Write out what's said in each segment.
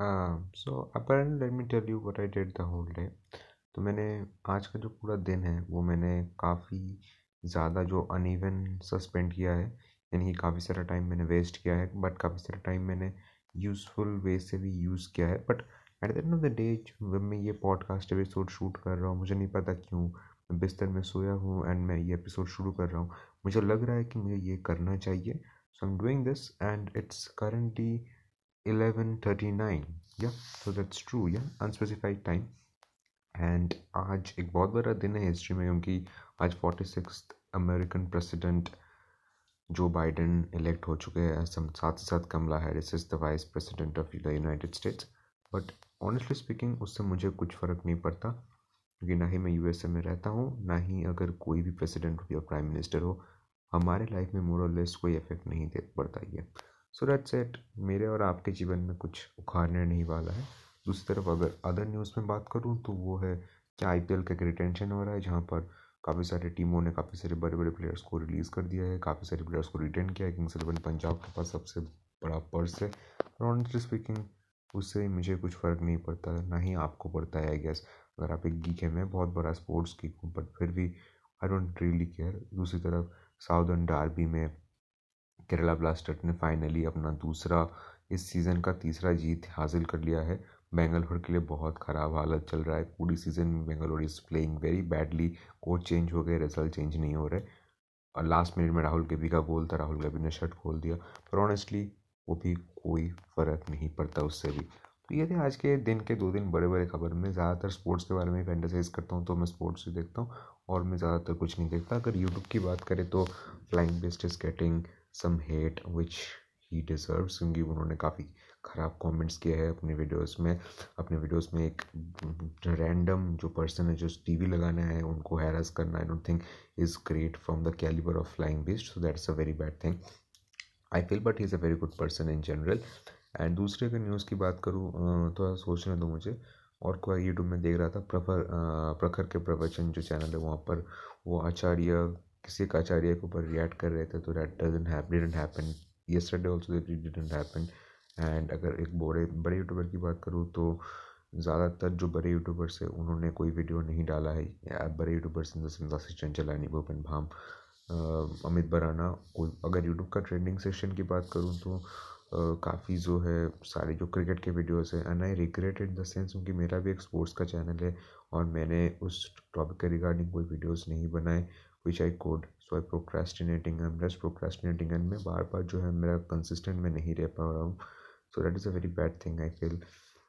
Apparently let me tell you what I did the whole day। तो मैंने आज का जो पूरा दिन है वो मैंने काफ़ी ज़्यादा जो अनइवन सा स्पेंड किया है, यानी कि काफ़ी सारा टाइम मैंने वेस्ट किया है, बट काफ़ी सारा टाइम मैंने यूज़फुल वे से भी यूज़ किया है। But at the end of the day जब मैं ये पॉडकास्ट एपिसोड शूट कर रहा हूँ, मुझे नहीं पता क्यों मैं बिस्तर में सोया हूँ एंड मैं ये एपिसोड शुरू कर रहा हूँ। मुझे लग रहा है कि मुझे ये करना चाहिए, so I am doing this and it's currently 11:39। या so that's true, yeah unspecified time. And आज एक बहुत बड़ा दिन है हिस्ट्री में, क्योंकि आज 46th American president Joe Biden elect हो चुके हैं। साथ ही साथ Kamala Harris is the vice president of the United States. But honestly speaking उससे मुझे कुछ फ़र्क नहीं पड़ता, क्योंकि ना ही मैं यूएसए में रहता हूँ, ना ही अगर कोई भी प्रेसिडेंट हो या प्राइम मिनिस्टर हो हमारे लाइफ में मोरल लेस कोई इफेक्ट नहीं दे पड़ता ये। सो दैट्स इट, मेरे और आपके जीवन में कुछ उखाड़ने नहीं वाला है। दूसरी तरफ अगर अदर न्यूज़ में बात करूँ तो वो है कि आईपीएल का रिटेंशन हो रहा है, जहाँ पर काफ़ी सारे टीमों ने काफ़ी सारे बड़े बड़े प्लेयर्स को रिलीज़ कर दिया है, काफ़ी सारे प्लेयर्स को रिटेन किया है। किंग्स पंजाब के पास सबसे बड़ा पर्स है और ऑनेस्टली स्पीकिंग उससे मुझे कुछ फ़र्क नहीं पड़ता, ना ही आपको पड़ता है आई गेस। अगर आप एक गीक है, मैं बहुत बड़ा स्पोर्ट्स गीक हूँ, बट फिर भी आई डोंट रियली केयर। दूसरी तरफ साउदर्न डार्बी में केरला ब्लास्टर्स ने फाइनली अपना दूसरा इस सीज़न का तीसरा जीत हासिल कर लिया है। बेंगलुरु के लिए बहुत ख़राब हालत चल रहा है पूरी सीज़न में। Bengaluru is playing very badly, coach change हो गए, रिजल्ट चेंज नहीं हो रहे। और लास्ट मिनट में राहुल गेवी का गोल था, राहुल गेवी ने शर्ट खोल दिया, पर ऑनेस्टली वो भी कोई फ़र्क नहीं पड़ता उससे भी। तो ये थे आज के दिन के दो दिन बड़े बड़े खबर। मैं ज़्यादातर स्पोर्ट्स के बारे में फैंटेसाइज़ करता हूँ, तो मैं स्पोर्ट्स ही देखता हूँ और मैं ज़्यादातर कुछ नहीं देखता। अगर यूट्यूब की बात करें तो Flying Beast is getting some hate which he deserves, क्योंकि उन्होंने काफ़ी ख़राब कमेंट्स किए हैं अपने वीडियोस में। अपने वीडियोस में एक रैंडम जो पर्सन है जो टीवी लगाना है उनको हैरस करना I don't think is great from the calibre of Flying Beast, so that's a very bad thing I feel, but he is a very good person in general. And दूसरे के news की बात करूँ थोड़ा सोचने दो मुझे। और कोई यूट्यूब में देख रहा था प्रखर के प्रवचन जो चैनल है, वहाँ पर वो आचार्य किसी एक आचार्य के ऊपर रिएक्ट कर रहे थे, तो that didn't happen yesterday also, that didn't happen. And अगर एक बड़े यूट्यूबर की बात करूँ तो ज़्यादातर जो बड़े यूट्यूबर्स हैं उन्होंने कोई वीडियो नहीं डाला है। बड़े यूट्यूबर्स इन द सेंस असिस्टेंट चलानी भूपन भाम, अमित बराना। अगर यूट्यूब का ट्रेंडिंग सेशन की बात करूँ तो काफ़ी जो है सारे जो क्रिकेट के वीडियोस हैं। And I regret in the sense, क्योंकि मेरा भी एक स्पोर्ट्स का चैनल है और मैंने उस टॉपिक के रिगार्डिंग कोई वीडियोस नहीं बनाए which I code, so I procrastinating, I am just procrastinating. And मैं बार बार जो है मेरा कंसिस्टेंट में नहीं रह पा रहा हूँ, so that is a very bad thing I feel.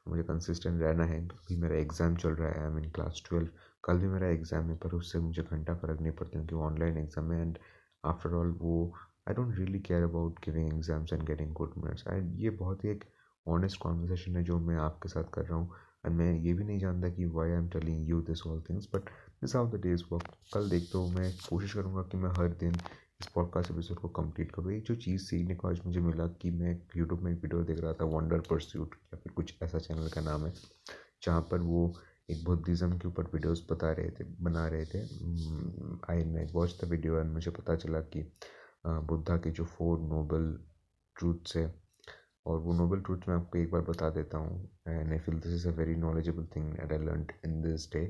मुझे कंसिस्टेंट रहना है, क्योंकि मेरा एग्ज़ाम चल रहा है, आई एम इन क्लास 12। कल भी मेरा एग्ज़ाम है, पर उससे मुझे घंटा फ़र्क नहीं पड़ता क्योंकि ऑनलाइन एग्ज़ाम है। एंड आफ्टर ऑल वो I don't really care about giving exams and getting good marks. And ये बहुत ही एक ऑनेस्ट कॉन्वर्सेशन है जो मैं आपके साथ कर रहा हूँ। एंड मैं ये भी नहीं जानता कि why I am telling you this all things, but this how the days work. कल देखता हूँ, मैं कोशिश करूँगा कि मैं हर दिन इस पॉडकास्ट एपिसोड को कंप्लीट करूँ। एक जो चीज़ सीखने को आज मुझे मिला कि मैं यूट्यूब में एक वीडियो देख रहा था, वंडर परस्यूट या फिर कुछ ऐसा चैनल का नाम है, जहाँ पर वो एक बुद्धिज़्म के ऊपर वीडियोज़ बना रहे थे। I watch the video and मुझे पता चला कि बुद्धा के जो 4 नोबल ट्रूथ्स है, और वो नोबल ट्रूथ्स मैं आपको एक बार बता देता हूँ। And I feel this is a very knowledgeable thing that I learned in this day.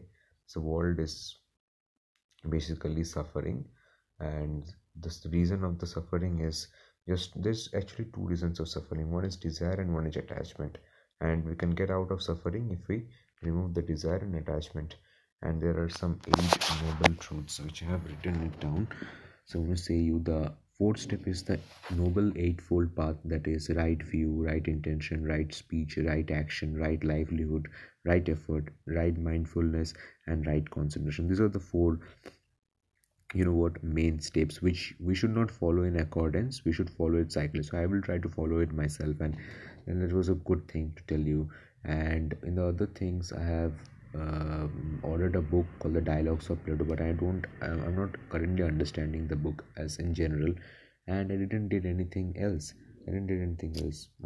So world is basically suffering, and the reason of the suffering is just this actually 2 reasons of suffering, one is desire and one is attachment. And we can get out of suffering if we remove the desire and attachment. And there are some 8 noble truths which I have written it down. So I'm going to say you the 4th step is the noble 8-fold path, that is right view, right intention, right speech, right action, right livelihood, right effort, right mindfulness and right concentration. These are the 4 main steps which we should not follow in accordance, we should follow it cyclically. So I will try to follow it myself, and that was a good thing to tell you. And in the other things I have ordered a book called The Dialogues of Plato, but I'm not currently understanding the book as in general, and I didn't did anything else.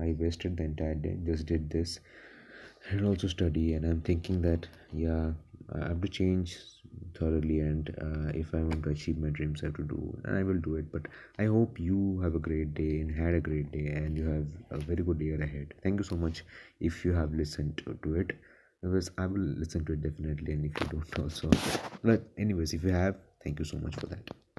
I wasted the entire day, just did this and also study. And I'm thinking that I have to change thoroughly, and if I want to achieve my dreams, I have to do, and I will do it. But I hope you have a great day and had a great day, and you have a very good year ahead. Thank you so much if you have listened to it, because I will listen to it definitely, and if you don't also, but anyways, if you have, thank you so much for that.